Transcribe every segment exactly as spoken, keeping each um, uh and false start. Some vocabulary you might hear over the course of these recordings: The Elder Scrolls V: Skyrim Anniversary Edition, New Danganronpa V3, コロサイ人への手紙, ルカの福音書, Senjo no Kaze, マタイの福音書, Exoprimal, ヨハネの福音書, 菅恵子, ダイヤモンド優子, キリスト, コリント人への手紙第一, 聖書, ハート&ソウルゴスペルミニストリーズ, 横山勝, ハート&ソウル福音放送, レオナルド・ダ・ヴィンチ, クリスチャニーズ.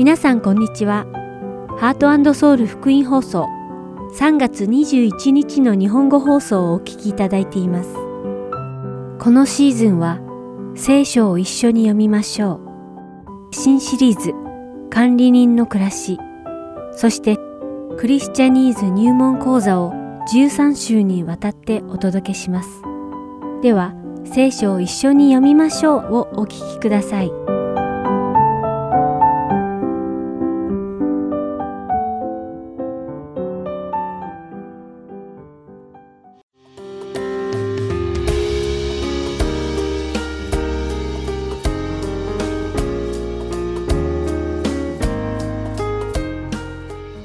皆さんこんにちは。ハート&ソウル福音放送さんがつにじゅういちにちの日本語放送をお聞きいただいています。このシーズンは聖書を一緒に読みましょう。新シリーズ管理人の暮らし、そしてクリスチャニーズ入門講座をじゅうさんしゅうにわたってお届けします。では聖書を一緒に読みましょうをお聞きください。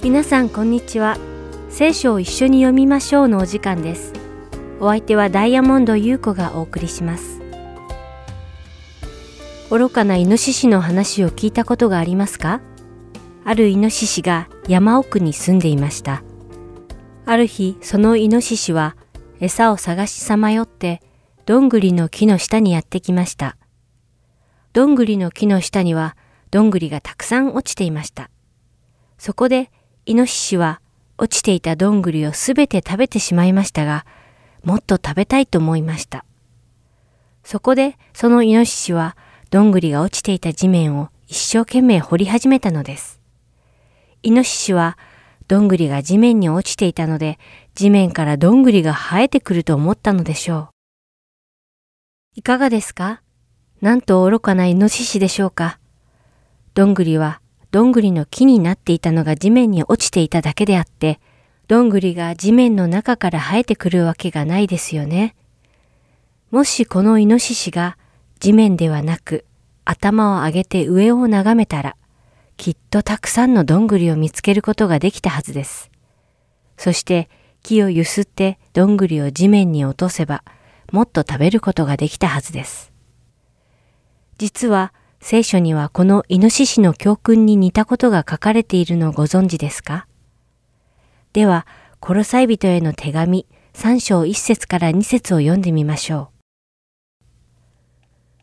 皆さんこんにちは。聖書を一緒に読みましょうのお時間です。お相手はダイヤモンド優子がお送りします。愚かなイノシシの話を聞いたことがありますか？あるイノシシが山奥に住んでいました。ある日、そのイノシシは餌を探しさまよってどんぐりの木の下にやってきました。どんぐりの木の下にはどんぐりがたくさん落ちていました。そこでイノシシは落ちていたどんぐりをすべて食べてしまいましたが、もっと食べたいと思いました。そこでそのイノシシはどんぐりが落ちていた地面を一生懸命掘り始めたのです。イノシシはどんぐりが地面に落ちていたので、地面からどんぐりが生えてくると思ったのでしょう。いかがですか？なんと愚かなイノシシでしょうか。どんぐりはどんぐりの木になっていたのが地面に落ちていただけであって、どんぐりが地面の中から生えてくるわけがないですよね。もしこのイノシシが地面ではなく頭を上げて上を眺めたら、きっとたくさんのどんぐりを見つけることができたはずです。そして木をゆすってどんぐりを地面に落とせば、もっと食べることができたはずです。実は、聖書にはこのイノシシの教訓に似たことが書かれているのをご存知ですか？では、コロサイ人への手紙さんしょういっせつからにせつを読んでみましょう。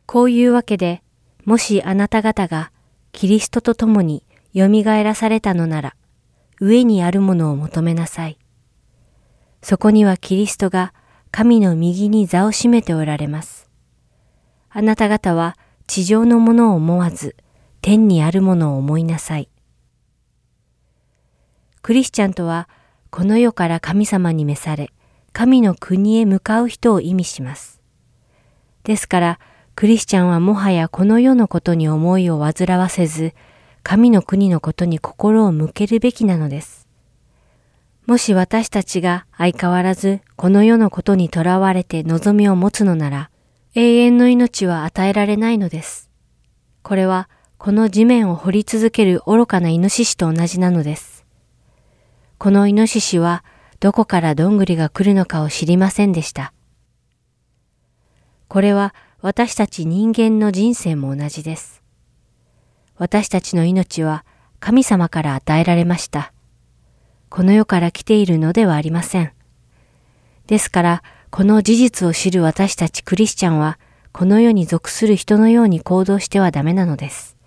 こういうわけで、もしあなた方がキリストと共によみがえらされたのなら、上にあるものを求めなさい。そこにはキリストが神の右に座を占めておられます。あなた方は、地上のものを思わず、天にあるものを思いなさい。クリスチャンとは、この世から神様に召され、神の国へ向かう人を意味します。ですから、クリスチャンはもはやこの世のことに思いを煩わせず、神の国のことに心を向けるべきなのです。もし私たちが相変わらずこの世のことにとらわれて望みを持つのなら、永遠の命は与えられないのです。これはこの地面を掘り続ける愚かなイノシシと同じなのです。このイノシシはどこからどんぐりが来るのかを知りませんでした。これは私たち人間の人生も同じです。私たちの命は神様から与えられました。この世から来ているのではありません。ですから、この事実を知る私たちクリスチャンは、この世に属する人のように行動してはダメなのです。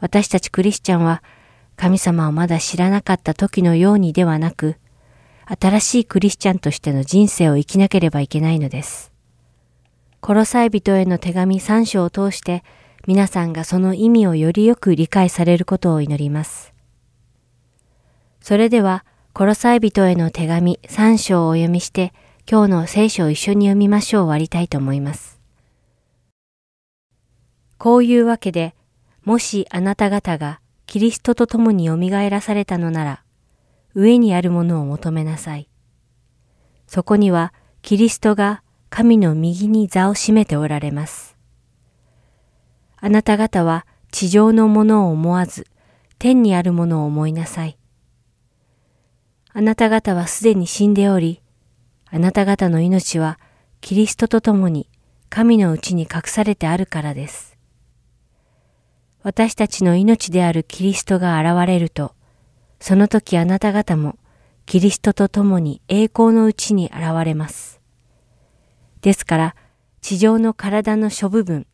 私たちクリスチャンは、神様をまだ知らなかった時のようにではなく、新しいクリスチャンとしての人生を生きなければいけないのです。コロサイ人への手紙さんしょうを通して、皆さんがその意味をよりよく理解されることを祈ります。それでは、コロサイ人への手紙さんしょうをお読みして、今日の聖書を一緒に読みましょう終わりたいと思います。こういうわけで、もしあなた方がキリストと共によみがえらされたのなら、上にあるものを求めなさい。そこにはキリストが神の右に座を占めておられます。あなた方は地上のものを思わず、天にあるものを思いなさい。あなた方はすでに死んでおり、あなた方の命はキリストと共に神のうちに隠されてあるからです。私たちの命であるキリストが現れると、その時あなた方もキリストと共に栄光のうちに現れます。ですから、地上の体の諸部分、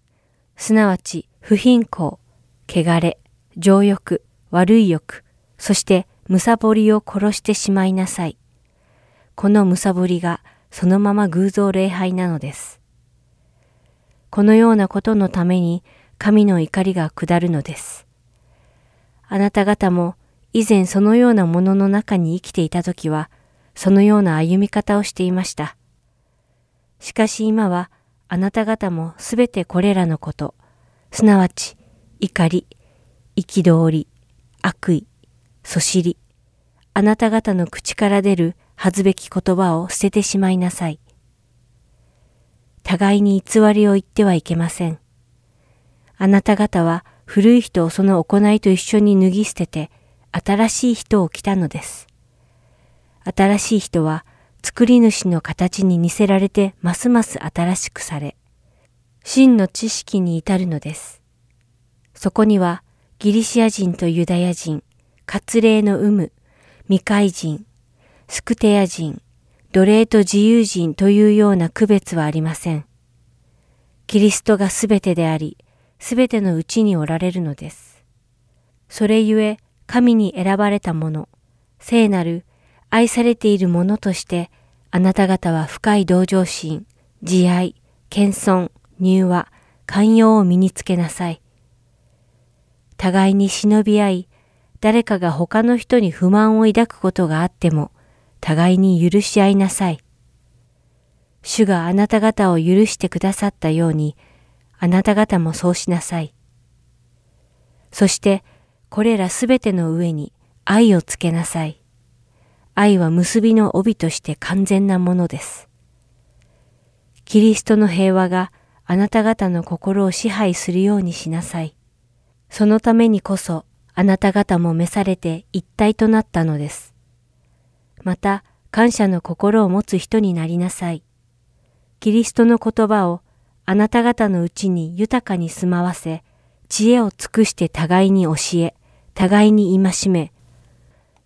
すなわち不貧困、汚れ、情欲、悪い欲、そして貪りを殺してしまいなさい。この貪りがそのまま偶像礼拝なのです。このようなことのために神の怒りが下るのです。あなた方も以前そのようなものの中に生きていたときは、そのような歩み方をしていました。しかし今はあなた方もすべてこれらのこと、すなわち怒り、憤り、悪意、そしり、あなた方の口から出る恥ずべき言葉を捨ててしまいなさい。互いに偽りを言ってはいけません。あなた方は古い人をその行いと一緒に脱ぎ捨てて、新しい人を着たのです。新しい人は作り主の形に似せられてますます新しくされ、真の知識に至るのです。そこにはギリシア人とユダヤ人、割礼の有無、未開人、スクテア人、奴隷と自由人というような区別はありません。キリストがすべてであり、すべてのうちにおられるのです。それゆえ神に選ばれた者、聖なる愛されている者として、あなた方は深い同情心、慈愛、謙遜、柔和、寛容を身につけなさい。互いに忍び合い、誰かが他の人に不満を抱くことがあっても、互いに許し合いなさい。主があなた方を許してくださったように、あなた方もそうしなさい。そして、これらすべての上に愛をつけなさい。愛は結びの帯として完全なものです。キリストの平和があなた方の心を支配するようにしなさい。そのためにこそ、あなた方も召されて一体となったのです。また、感謝の心を持つ人になりなさい。キリストの言葉をあなた方のうちに豊かに住まわせ、知恵を尽くして互いに教え、互いに戒め、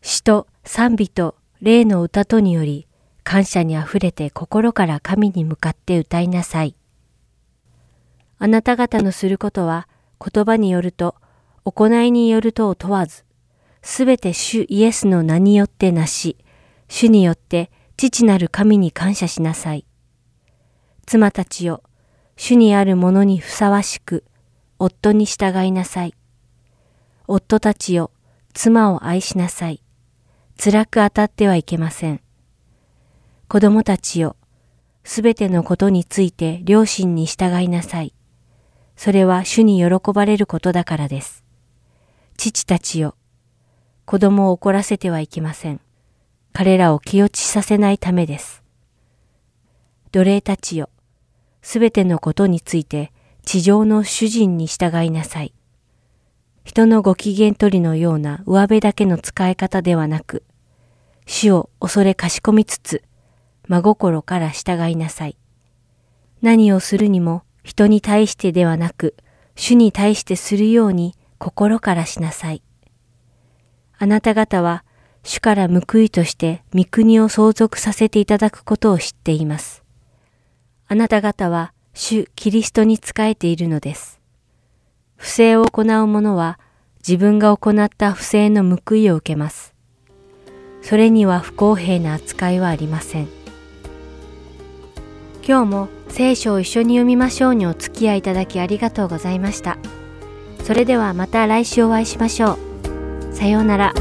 詩と賛美と霊の歌とにより、感謝にあふれて心から神に向かって歌いなさい。あなた方のすることは、言葉によると、行いによるとを問わず、すべて主イエスの名によってなし、主によって父なる神に感謝しなさい。妻たちよ、主にあるものにふさわしく、夫に従いなさい。夫たちよ、妻を愛しなさい。辛く当たってはいけません。子供たちよ、すべてのことについて両親に従いなさい。それは主に喜ばれることだからです。父たちよ、子供を怒らせてはいけません。彼らを気落ちさせないためです。奴隷たちよ、すべてのことについて地上の主人に従いなさい。人のご機嫌取りのような上辺だけの使い方ではなく、主を恐れかしこみつつ、真心から従いなさい。何をするにも、人に対してではなく、主に対してするように心からしなさい。あなた方は、主から報いとして御国を相続させていただくことを知っています。あなた方は、主キリストに仕えているのです。不正を行う者は、自分が行った不正の報いを受けます。それには不公平な扱いはありません。今日も聖書を一緒に読みましょうにお付き合いいただきありがとうございました。それではまた来週お会いしましょう。さようなら。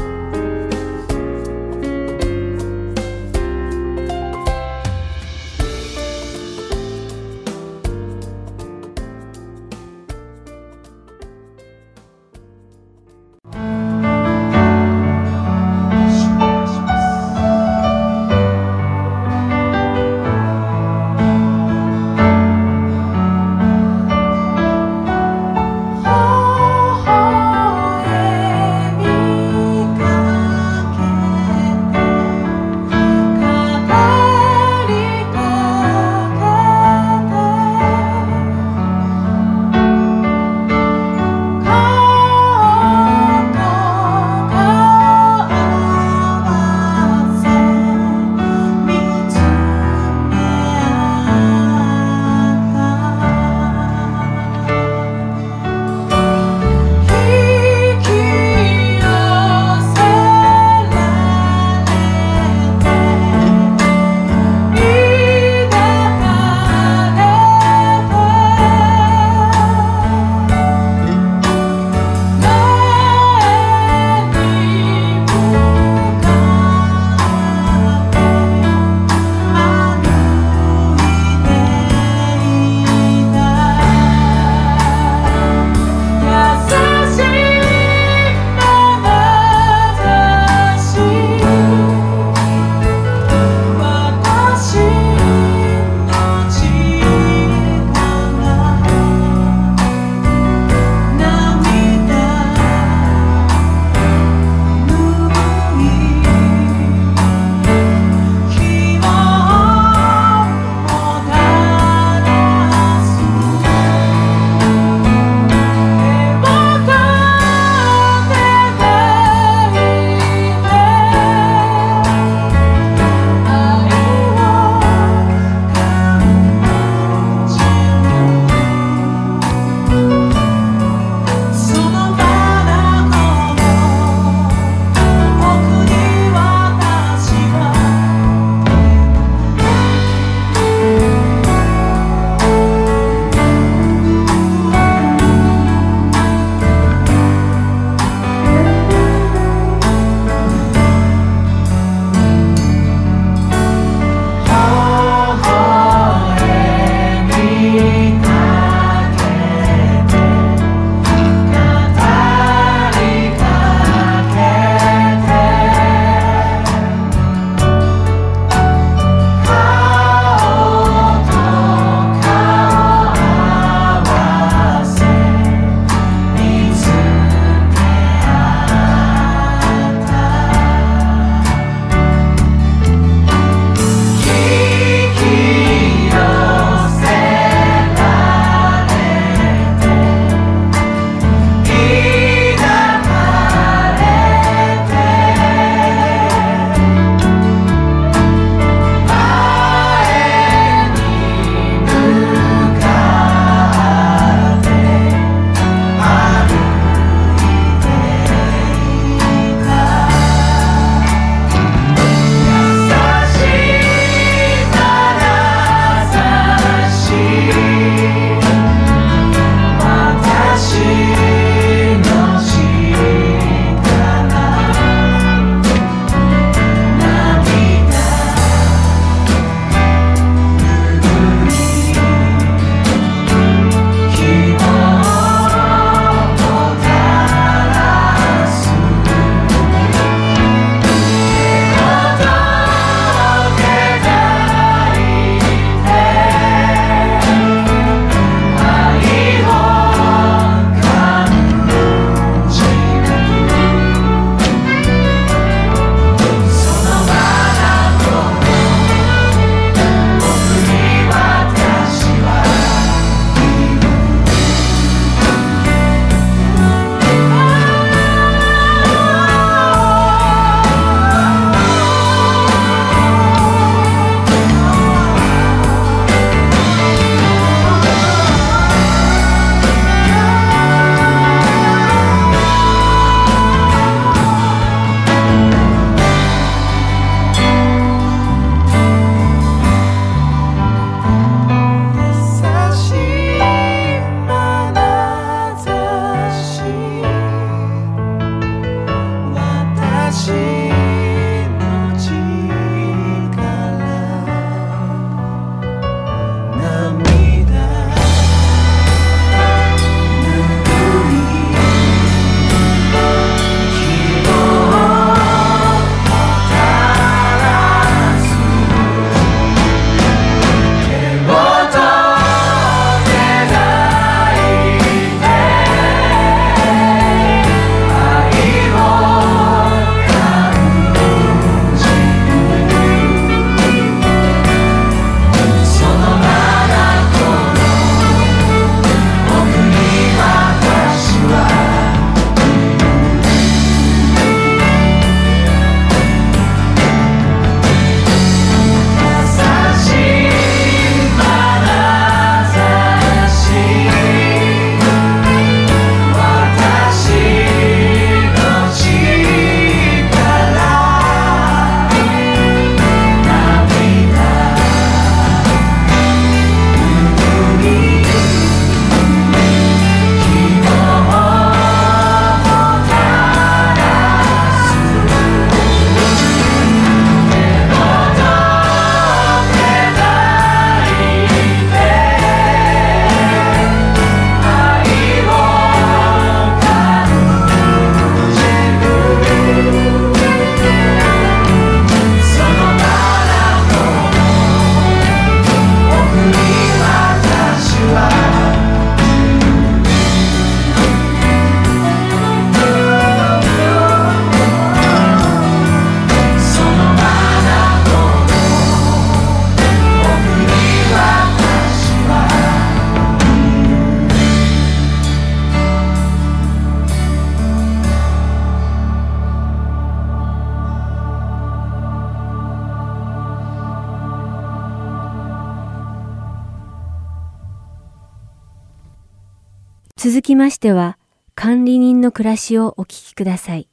続きましては、管理人の暮らしをお聞きください。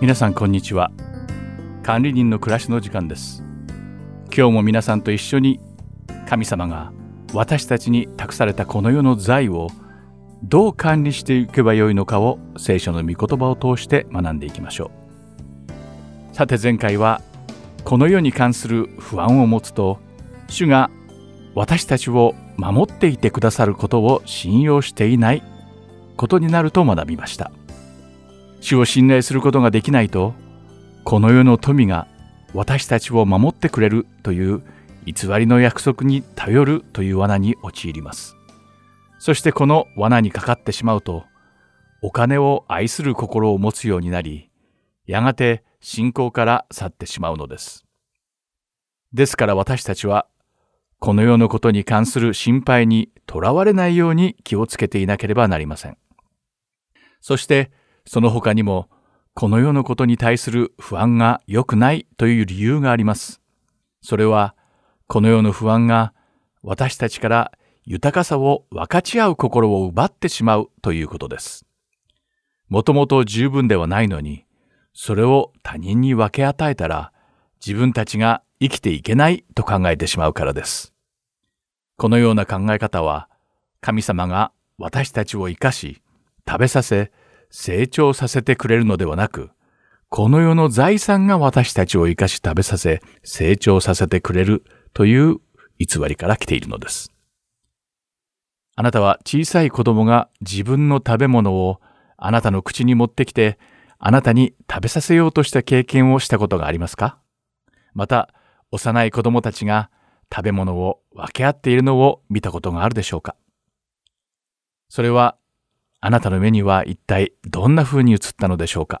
皆さんこんにちは。管理人の暮らしの時間です。今日も皆さんと一緒に神様が私たちに託されたこの世の財をどう管理していけばよいのかを聖書の御言葉を通して学んでいきましょう。さて前回はこの世に関する不安を持つと主が私たちを守っていてくださることを信用していないことになると学びました。主を信頼することができないとこの世の富が私たちを守ってくれるという偽りの約束に頼るという罠に陥ります。そしてこの罠にかかってしまうとお金を愛する心を持つようになり、やがて信仰から去ってしまうのです。ですから私たちはこの世のことに関する心配にとらわれないように気をつけていなければなりません。そしてその他にも、この世のことに対する不安が良くないという理由があります。それは、この世の不安が私たちから豊かさを分かち合う心を奪ってしまうということです。もともと十分ではないのに、それを他人に分け与えたら、自分たちが生きていけないと考えてしまうからです。このような考え方は、神様が私たちを生かし、食べさせ、成長させてくれるのではなく、この世の財産が私たちを生かし食べさせ、成長させてくれるという偽りから来ているのです。あなたは小さい子供が自分の食べ物をあなたの口に持ってきて、あなたに食べさせようとした経験をしたことがありますか？また、幼い子供たちが食べ物を分け合っているのを見たことがあるでしょうか？それは、あなたの目には一体どんな風に映ったのでしょうか。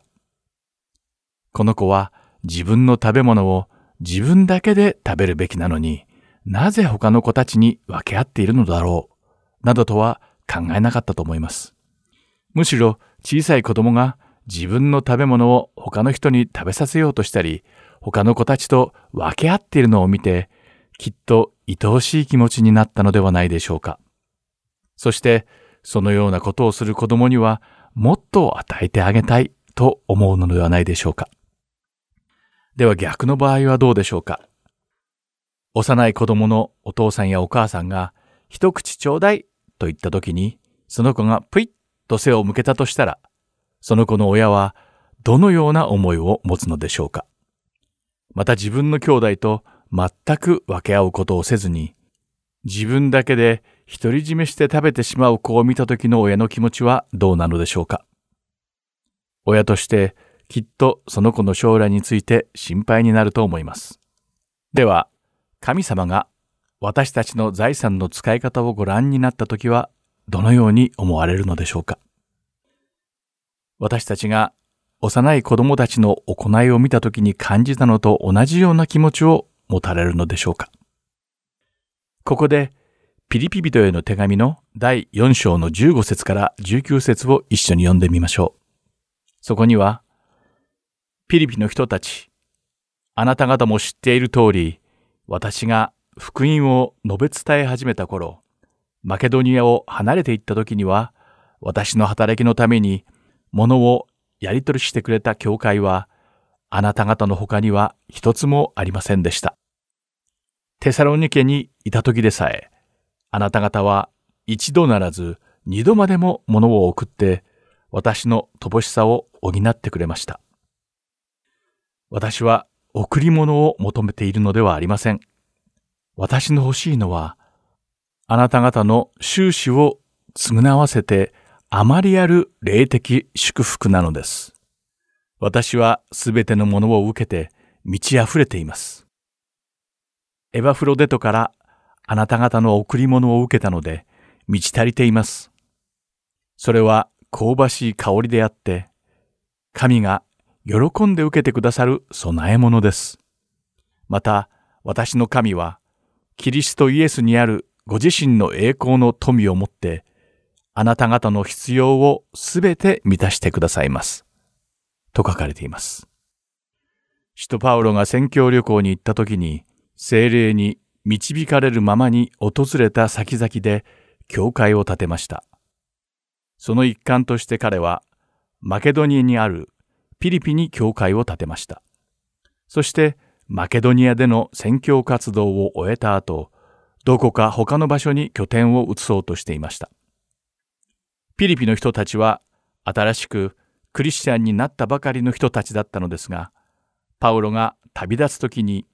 この子は自分の食べ物を自分だけで食べるべきなのに、なぜ他の子たちに分け合っているのだろう、などとは考えなかったと思います。むしろ小さい子供が自分の食べ物を他の人に食べさせようとしたり、他の子たちと分け合っているのを見て、きっと愛おしい気持ちになったのではないでしょうか。そして、そのようなことをする子供にはもっと与えてあげたいと思うのではないでしょうか。では逆の場合はどうでしょうか。幼い子供のお父さんやお母さんが一口ちょうだいと言った時に、その子がぷいっと背を向けたとしたら、その子の親はどのような思いを持つのでしょうか。また自分の兄弟と全く分け合うことをせずに、自分だけで独り占めして食べてしまう子を見た時の親の気持ちはどうなのでしょうか。親としてきっとその子の将来について心配になると思います。では、神様が私たちの財産の使い方をご覧になった時はどのように思われるのでしょうか。私たちが幼い子供たちの行いを見た時に感じたのと同じような気持ちを持たれるのでしょうか。ここで、ピリピ人への手紙のだいよん章のじゅうご節からじゅうきゅう節を一緒に読んでみましょう。そこには、ピリピの人たち、あなた方も知っている通り、私が福音を述べ伝え始めた頃、マケドニアを離れていった時には、私の働きのために物をやり取りしてくれた教会は、あなた方の他には一つもありませんでした。テサロニケにいた時でさえ、あなた方は一度ならず二度までも物を送って私の乏しさを補ってくれました。私は贈り物を求めているのではありません。私の欲しいのはあなた方の収支を償わせて余りある霊的祝福なのです。私はすべてのものを受けて満ち溢れています。エパフロデトからあなた方の贈り物を受けたので、満ち足りています。それは香ばしい香りであって、神が喜んで受けてくださる供え物です。また、私の神は、キリストイエスにあるご自身の栄光の富をもって、あなた方の必要をすべて満たしてくださいます。と書かれています。使徒パウロが宣教旅行に行った時に、聖霊に導かれるままに訪れた先々で教会を建てました。その一環として彼は、マケドニアにあるピリピに教会を建てました。そして、マケドニアでの宣教活動を終えた後、どこか他の場所に拠点を移そうとしていました。ピリピの人たちは、新しくクリスチャンになったばかりの人たちだったのですが、パウロが旅立つときに、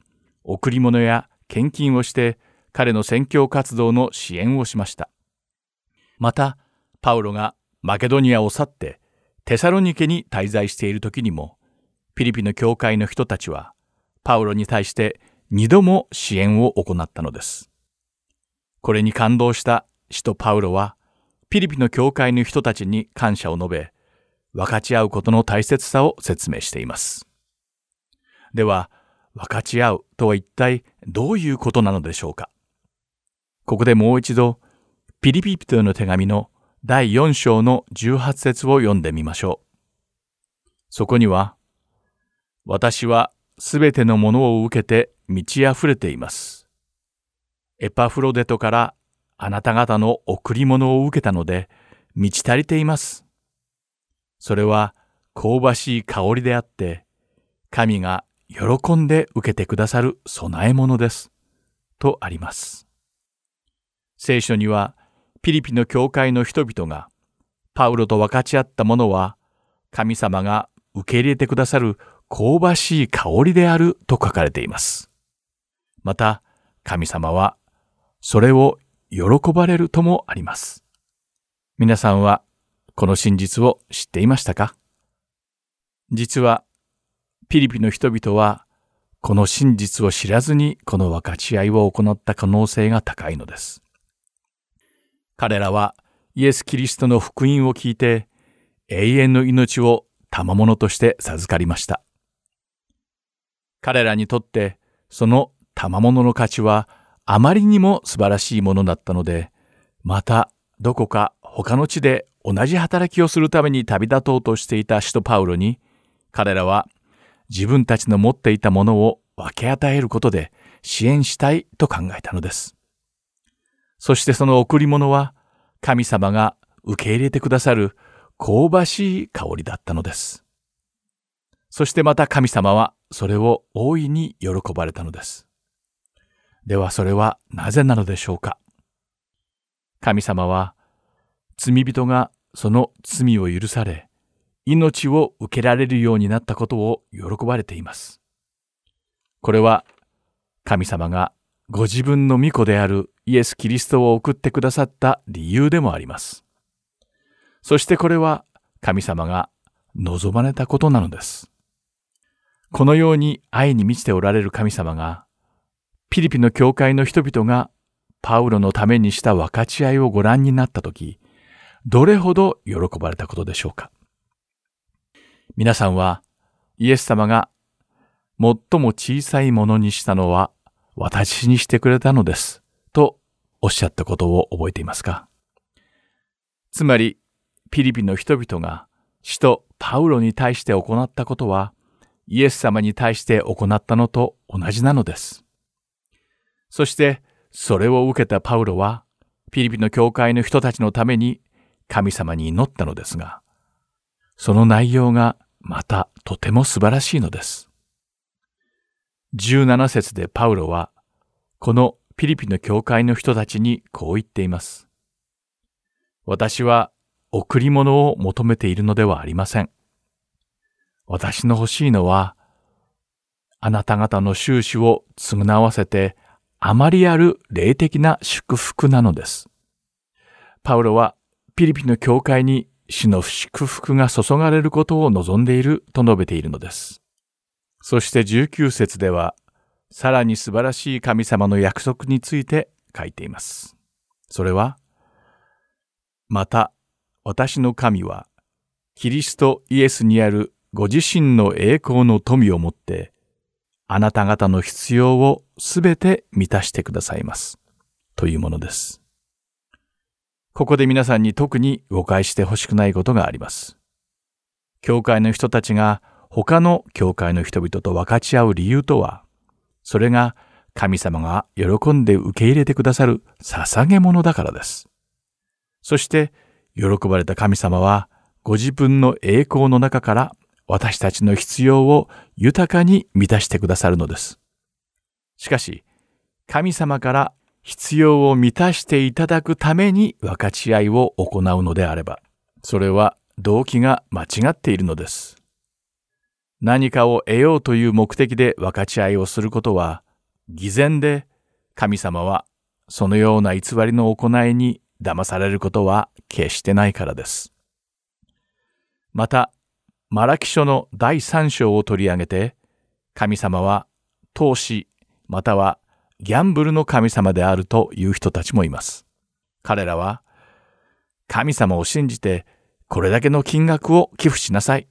贈り物や献金をして、彼の宣教活動の支援をしました。また、パウロがマケドニアを去って、テサロニケに滞在しているときにも、ピリピの教会の人たちは、パウロに対して二度も支援を行ったのです。これに感動した使徒パウロは、ピリピの教会の人たちに感謝を述べ、分かち合うことの大切さを説明しています。では、分かち合うとは一体どういうことなのでしょうか。ここでもう一度、ピリピ人への手紙のだいよん章のじゅうはち節を読んでみましょう。そこには、私はすべてのものを受けて満ち溢れています。エパフロデトからあなた方の贈り物を受けたので満ち足りています。それは香ばしい香りであって、神が喜んで受けてくださる供え物です。とあります。聖書には、ピリピの教会の人々が、パウロと分かち合ったものは、神様が受け入れてくださる香ばしい香りであると書かれています。また、神様は、それを喜ばれるともあります。皆さんは、この真実を知っていましたか？実は、ピリピの人々は、この真実を知らずにこの分かち合いを行った可能性が高いのです。彼らは、イエス・キリストの福音を聞いて、永遠の命を賜物として授かりました。彼らにとって、その賜物の価値は、あまりにも素晴らしいものだったので、またどこか他の地で同じ働きをするために旅立とうとしていた使徒パウロに、彼らは自分たちの持っていたものを分け与えることで支援したいと考えたのです。そしてその贈り物は、神様が受け入れてくださる香ばしい香りだったのです。そしてまた神様はそれを大いに喜ばれたのです。ではそれはなぜなのでしょうか。神様は、罪人がその罪を許され、命を受けられるようになったことを喜ばれています。これは、神様がご自分の御子であるイエス・キリストを送ってくださった理由でもあります。そしてこれは、神様が望まれたことなのです。このように愛に満ちておられる神様が、ピリピの教会の人々がパウロのためにした分かち合いをご覧になったとき、どれほど喜ばれたことでしょうか。皆さんは、イエス様が最も小さいものにしたのは私にしてくれたのですとおっしゃったことを覚えていますか。つまり、ピリピの人々が使徒パウロに対して行ったことは、イエス様に対して行ったのと同じなのです。そして、それを受けたパウロは、ピリピの教会の人たちのために神様に祈ったのですが、その内容がまたとても素晴らしいのです。じゅうなな節でパウロは、このピリピの教会の人たちにこう言っています。私は贈り物を求めているのではありません。私の欲しいのは、あなた方の収支を償わせて、あまりある霊的な祝福なのです。パウロはピリピの教会に主の祝福が注がれることを望んでいると述べているのです。そしてじゅうきゅう節では、さらに素晴らしい神様の約束について書いています。それは、また私の神は、キリストイエスにあるご自身の栄光の富をもって、あなた方の必要をすべて満たしてくださいます。というものです。ここで皆さんに特に誤解してほしくないことがあります。教会の人たちが他の教会の人々と分かち合う理由とは、それが神様が喜んで受け入れてくださる捧げ物だからです。そして、喜ばれた神様は、ご自分の栄光の中から私たちの必要を豊かに満たしてくださるのです。しかし、神様から必要を満たしていただくために分かち合いを行うのであれば、それは動機が間違っているのです。何かを得ようという目的で分かち合いをすることは、偽善で神様はそのような偽りの行いに騙されることは決してないからです。また、マラキ書のだいさん章を取り上げて、神様は投資またはギャンブルの神様であるという人たちもいます。彼らは、神様を信じてこれだけの金額を寄付しなさい。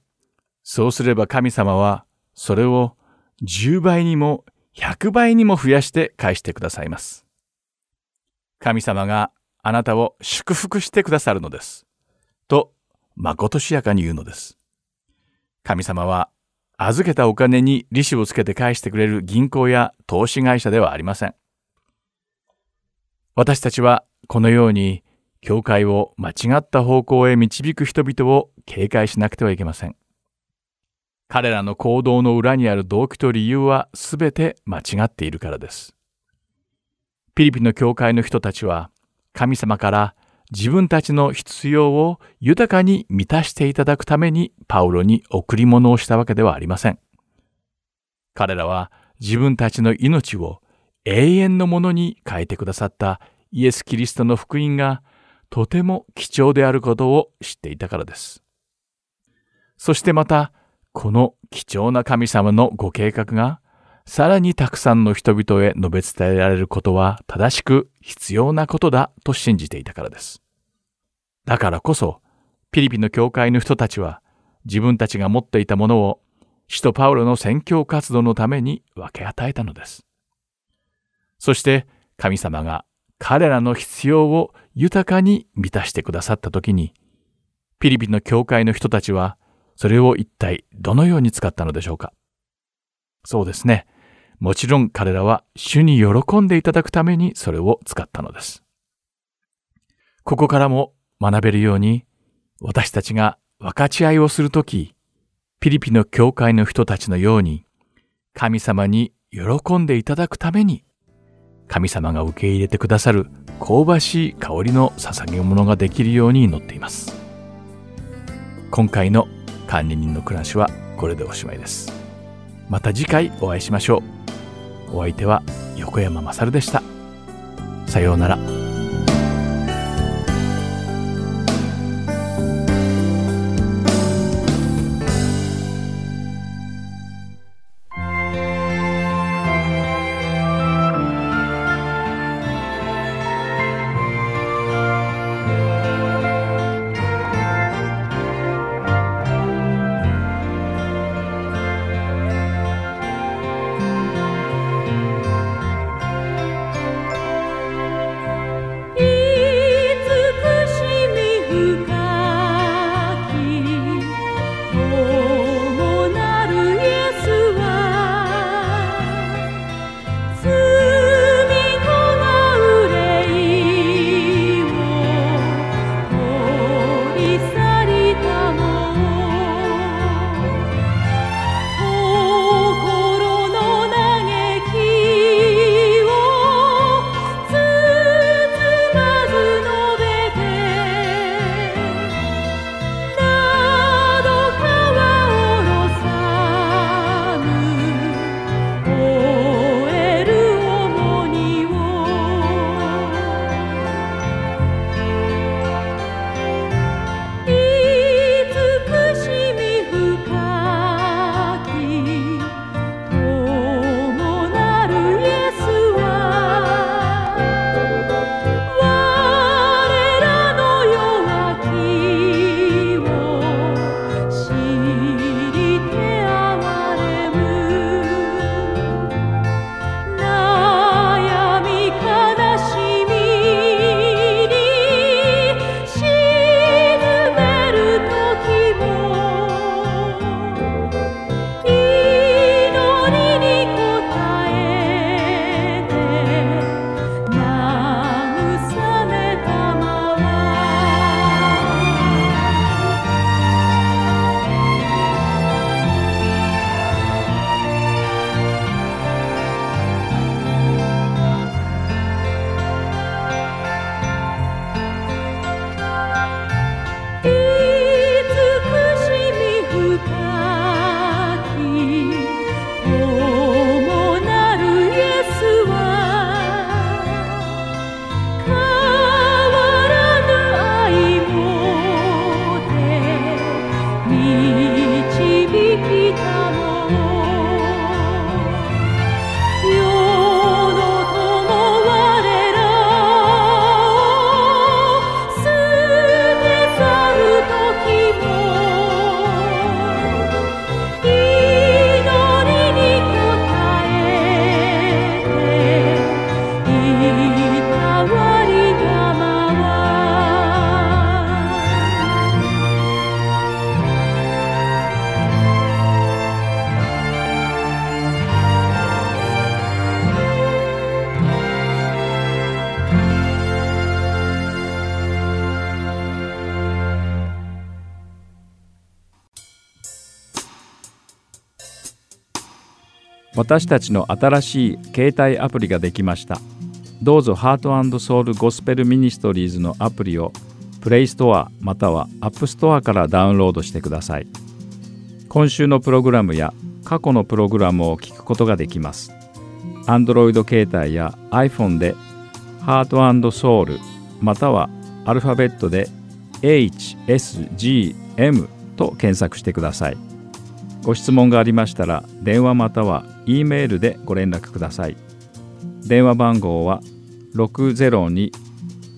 そうすれば神様はそれをじゅうばいにもひゃくばいにも増やして返してくださいます。神様があなたを祝福してくださるのです。と、まことしやかに言うのです。神様は預けたお金に利子をつけて返してくれる銀行や投資会社ではありません。私たちはこのように教会を間違った方向へ導く人々を警戒しなくてはいけません。彼らの行動の裏にある動機と理由はすべて間違っているからです。ピリピの教会の人たちは神様から自分たちの必要を豊かに満たしていただくためにパウロに贈り物をしたわけではありません。彼らは自分たちの命を永遠のものに変えてくださったイエス・キリストの福音がとても貴重であることを知っていたからです。そしてまた、この貴重な神様のご計画がさらにたくさんの人々へ述べ伝えられることは正しく必要なことだと信じていたからです。だからこそピリピの教会の人たちは自分たちが持っていたものを使徒パウロの宣教活動のために分け与えたのです。そして神様が彼らの必要を豊かに満たしてくださったときにピリピの教会の人たちはそれを一体どのように使ったのでしょうか。そうですね。もちろん彼らは主に喜んでいただくためにそれを使ったのです。ここからも学べるように、私たちが分かち合いをするとき、ピリピの教会の人たちのように、神様に喜んでいただくために、神様が受け入れてくださる香ばしい香りの捧げ物ができるように祈っています。今回の管理人の暮らしはこれでおしまいです。また次回お会いしましょう。お相手は横山勝でした。さようなら。私たちの新しい携帯アプリができました。どうぞハート&ソウルゴスペルミニストリーズのアプリをプレイストアまたはアップストアからダウンロードしてください。今週のプログラムや過去のプログラムを聞くことができます。Android 携帯や iPhone でハート&ソウルまたはアルファベットで エイチエスジーエム と検索してください。ご質問がありましたら電話または E メールでご連絡ください。電話番号は ろくゼロに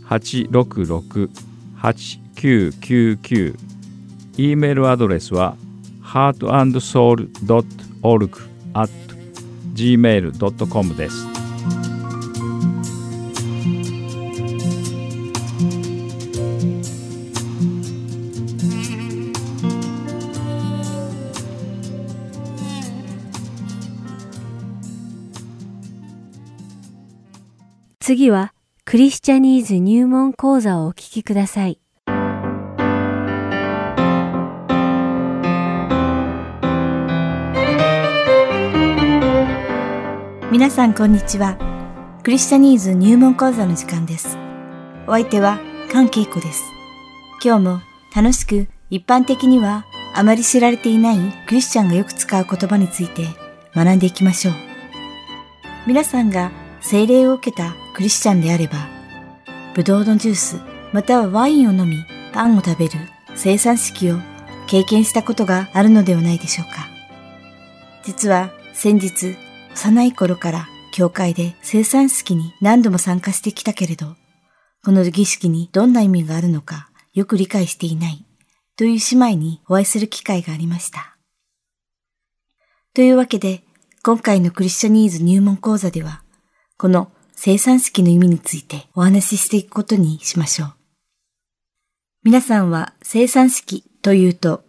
はちろくろく はちきゅうきゅうきゅう、 E メールアドレスは ハートアンドソウルドットオーアールジーメールドットコム です。次はクリスチャニーズ入門講座をお聞きください。皆さんこんにちは。クリスチャニーズ入門講座の時間です。お相手は菅恵子です。今日も楽しく、一般的にはあまり知られていないクリスチャンがよく使う言葉について学んでいきましょう。皆さんが聖霊を受けたクリスチャンであれば、ブドウのジュースまたはワインを飲みパンを食べる聖餐式を経験したことがあるのではないでしょうか。実は先日、幼い頃から教会で聖餐式に何度も参加してきたけれど、この儀式にどんな意味があるのかよく理解していないという姉妹にお会いする機会がありました。というわけで、今回のクリスチャニーズ入門講座では、この聖餐式の意味についてお話ししていくことにしましょう。皆さんは聖餐式というと、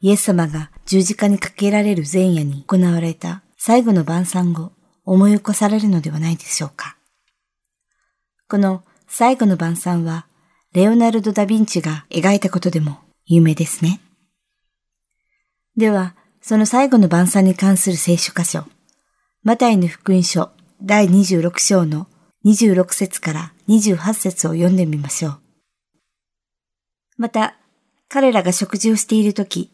イエス様が十字架にかけられる前夜に行われた最後の晩餐を思い起こされるのではないでしょうか。この最後の晩餐は、レオナルド・ダ・ヴィンチが描いたことでも有名ですね。では、その最後の晩餐に関する聖書箇所、マタイの福音書だいにじゅうろく章のにじゅうろく節からにじゅうはち節を読んでみましょう。また、彼らが食事をしているとき、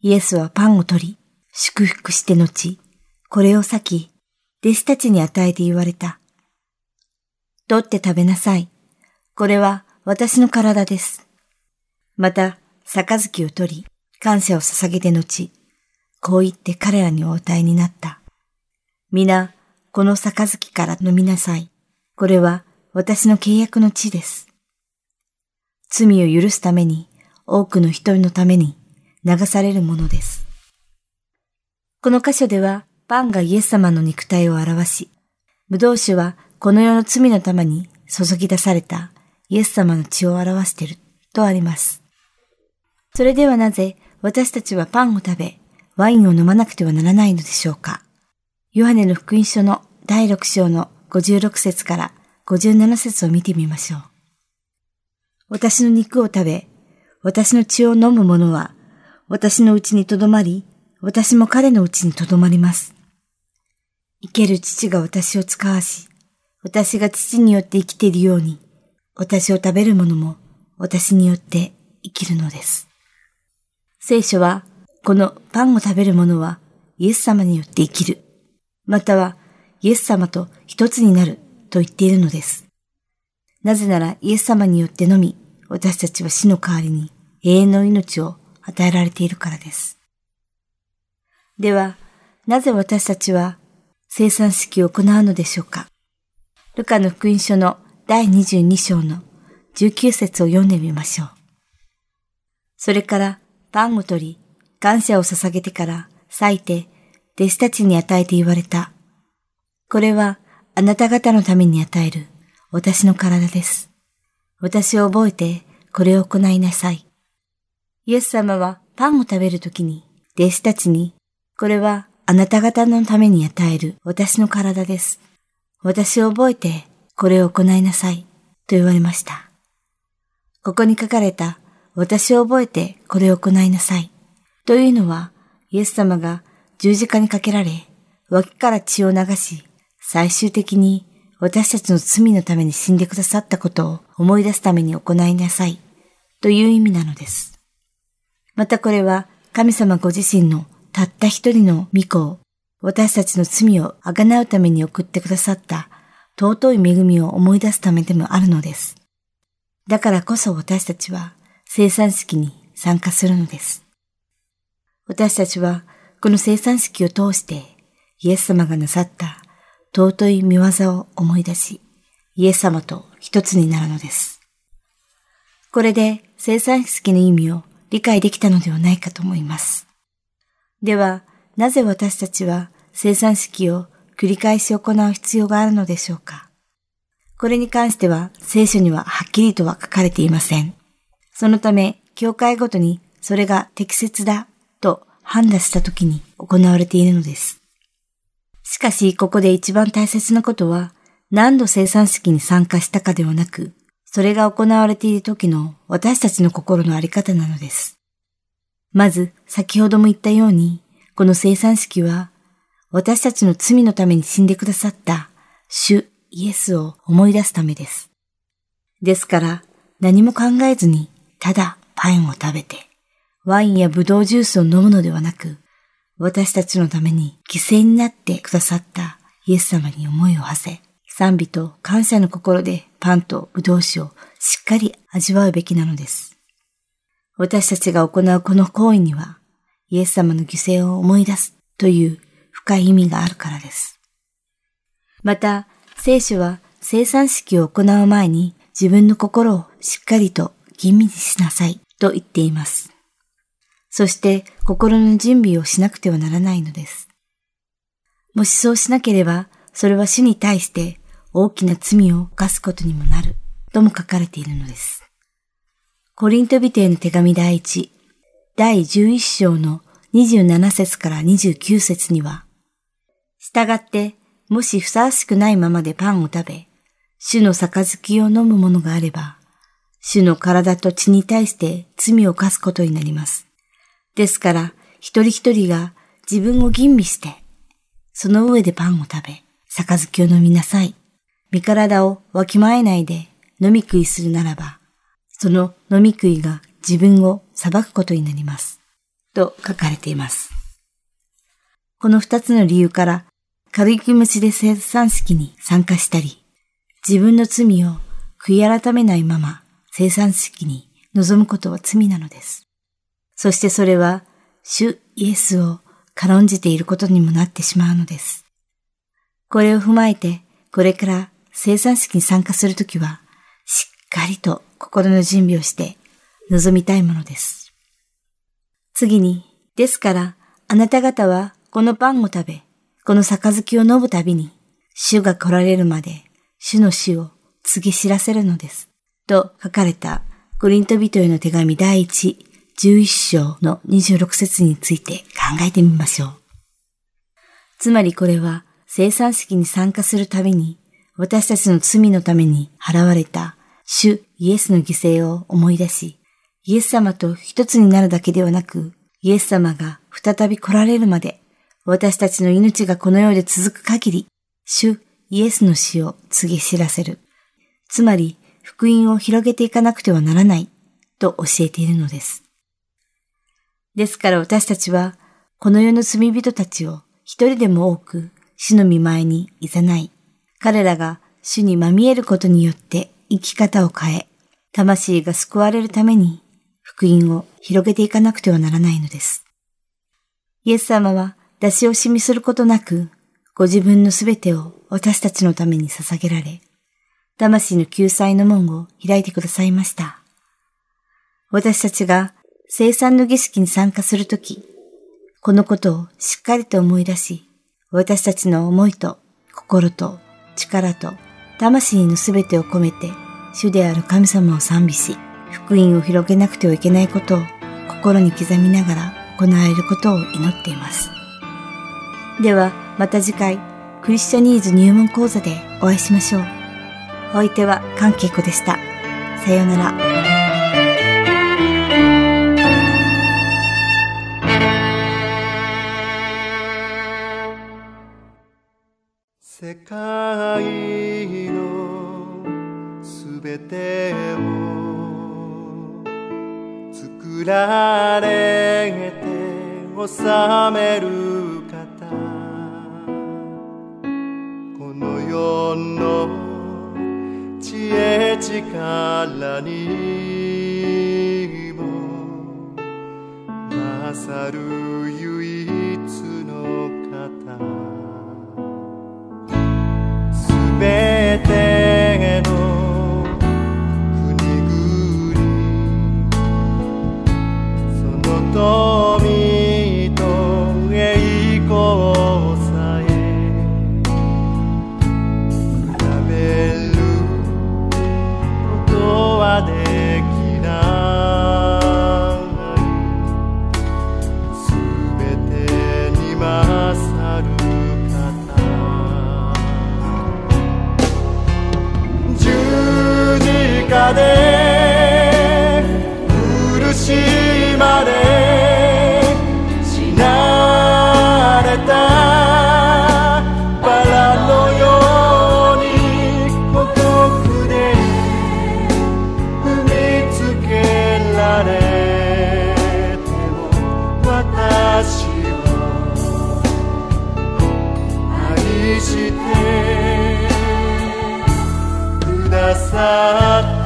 イエスはパンを取り、祝福して後、これを裂き、弟子たちに与えて言われた。取って食べなさい。これは私の体です。また、杯を取り、感謝を捧げて後、こう言って彼らにお与えになった。皆、この杯から飲みなさい。これは私の契約の血です。罪を許すために、多くの人のために流されるものです。この箇所では、パンがイエス様の肉体を表し、ブドウ酒はこの世の罪の玉に注ぎ出されたイエス様の血を表しているとあります。それではなぜ私たちはパンを食べ、ワインを飲まなくてはならないのでしょうか。ヨハネの福音書のだいろく章のごじゅうろく節からごじゅうなな節を見てみましょう。私の肉を食べ、私の血を飲む者は、私のうちにとどまり、私も彼のうちにとどまります。生ける父が私を使わし、私が父によって生きているように、私を食べる者も私によって生きるのです。聖書は、このパンを食べる者はイエス様によって生きる。またはイエス様と一つになると言っているのです。なぜならイエス様によってのみ、私たちは死の代わりに永遠の命を与えられているからです。では、なぜ私たちは聖餐式を行うのでしょうか。ルカの福音書のだいにじゅうに章のじゅうきゅう節を読んでみましょう。それからパンを取り、感謝を捧げてから裂いて、弟子たちに与えて言われた。これはあなた方のために与える私の体です。私を覚えてこれを行いなさい。イエス様はパンを食べるときに弟子たちに、これはあなた方のために与える私の体です。私を覚えてこれを行いなさいと言われました。ここに書かれた私を覚えてこれを行いなさいというのは、イエス様が十字架にかけられ、脇から血を流し、最終的に私たちの罪のために死んでくださったことを思い出すために行いなさいという意味なのです。またこれは神様ご自身のたった一人の御子を私たちの罪を贖うために送ってくださった尊い恵みを思い出すためでもあるのです。だからこそ私たちは生産式に参加するのです。私たちはこの生産式を通してイエス様がなさった尊い御業を思い出し、イエス様と一つになるのです。これで生産式の意味を理解できたのではないかと思います。では、なぜ私たちは生産式を繰り返し行う必要があるのでしょうか。これに関しては聖書にははっきりとは書かれていません。そのため、教会ごとにそれが適切だと判断したときに行われているのです。しかし、ここで一番大切なことは、何度生産式に参加したかではなく、それが行われている時の私たちの心のあり方なのです。まず、先ほども言ったように、この生産式は、私たちの罪のために死んでくださった主イエスを思い出すためです。ですから、何も考えずに、ただパンを食べて、ワインやブドウジュースを飲むのではなく、私たちのために犠牲になってくださったイエス様に思いを馳せ、賛美と感謝の心でパンとブドウ酒をしっかり味わうべきなのです。私たちが行うこの行為には、イエス様の犠牲を思い出すという深い意味があるからです。また、聖書は生産式を行う前に自分の心をしっかりと吟味しなさいと言っています。そして心の準備をしなくてはならないのです。もしそうしなければ、それは主に対して大きな罪を犯すことにもなる、とも書かれているのです。コリント人への手紙第一、第じゅういっ章のにじゅうなな節からにじゅうきゅう節には、従って、もしふさわしくないままでパンを食べ、主の杯を飲むものがあれば、主の体と血に対して罪を犯すことになります。ですから、一人一人が自分を吟味して、その上でパンを食べ、杯を飲みなさい。身体をわきまえないで飲み食いするならば、その飲み食いが自分を裁くことになります。と書かれています。この二つの理由から、軽い気持ちで生産式に参加したり、自分の罪を悔い改めないまま生産式に臨むことは罪なのです。そしてそれは、主イエスを軽んじていることにもなってしまうのです。これを踏まえて、これから生産式に参加するときは、しっかりと心の準備をして臨みたいものです。次に、ですから、あなた方はこのパンを食べ、この杯を飲むたびに、主が来られるまで、主の死を告げ知らせるのです。と書かれた、コリント人への手紙第一、じゅういっ章のにじゅうろく節について考えてみましょう。つまりこれは生産式に参加するたびに私たちの罪のために払われた主イエスの犠牲を思い出し、イエス様と一つになるだけではなく、イエス様が再び来られるまで私たちの命がこの世で続く限り主イエスの死を告げ知らせる。つまり福音を広げていかなくてはならないと教えているのです。ですから私たちは、この世の罪人たちを一人でも多く主の御前に誘い、彼らが主にまみえることによって生き方を変え、魂が救われるために福音を広げていかなくてはならないのです。イエス様は出し惜しみすることなく、ご自分のすべてを私たちのために捧げられ、魂の救済の門を開いてくださいました。私たちが生産の儀式に参加するとき、このことをしっかりと思い出し、私たちの思いと心と力と魂のすべてを込めて、主である神様を賛美し、福音を広げなくてはいけないことを心に刻みながら行えることを祈っています。ではまた次回、クリスチャニーズ入門講座でお会いしましょう。お相手は関恵子でした。さようなら。世界のすべてを作られて治める方、この世の知恵力にも勝る唯一の方、すべての国々、その富と栄光さえ比べることはできない、すべてに勝る「苦しまれ死なれたバラのように孤独で踏みつけられても私を愛してくださった」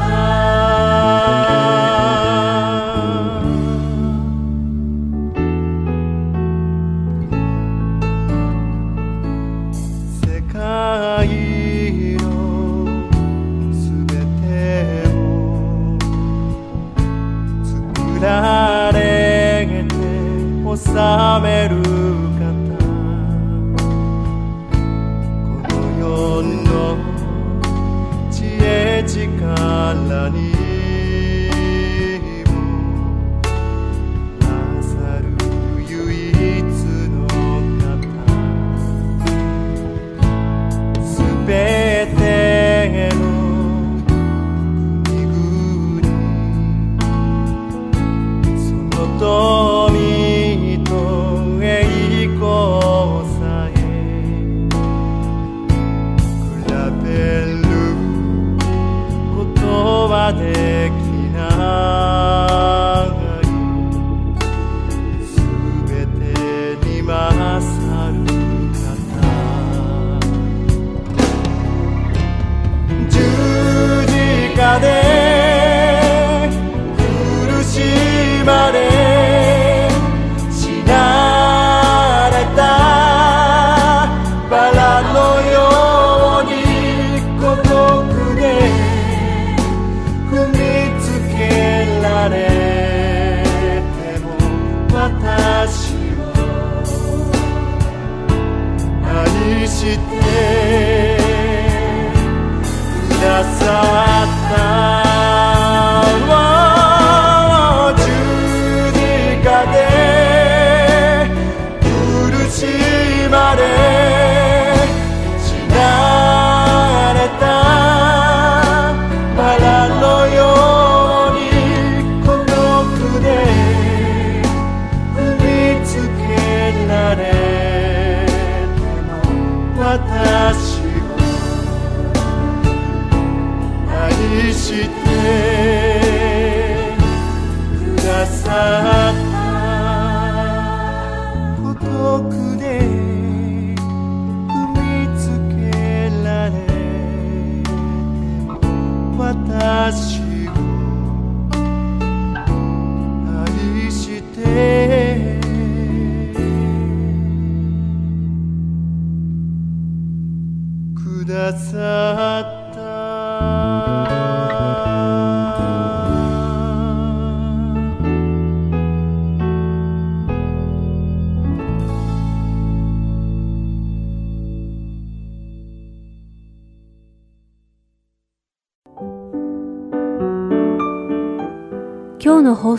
治める方、この世の知恵力にも勝る唯一の方、すべての国々、その富できないすべてに勝る方、十字架で苦しまれ死なれたバラのようにしてくださった十字架で苦しまれ死なれたバラのように孤独で踏みつけられ私を愛してくださった、孤独で踏みつけられても私を愛してくださった」今日の放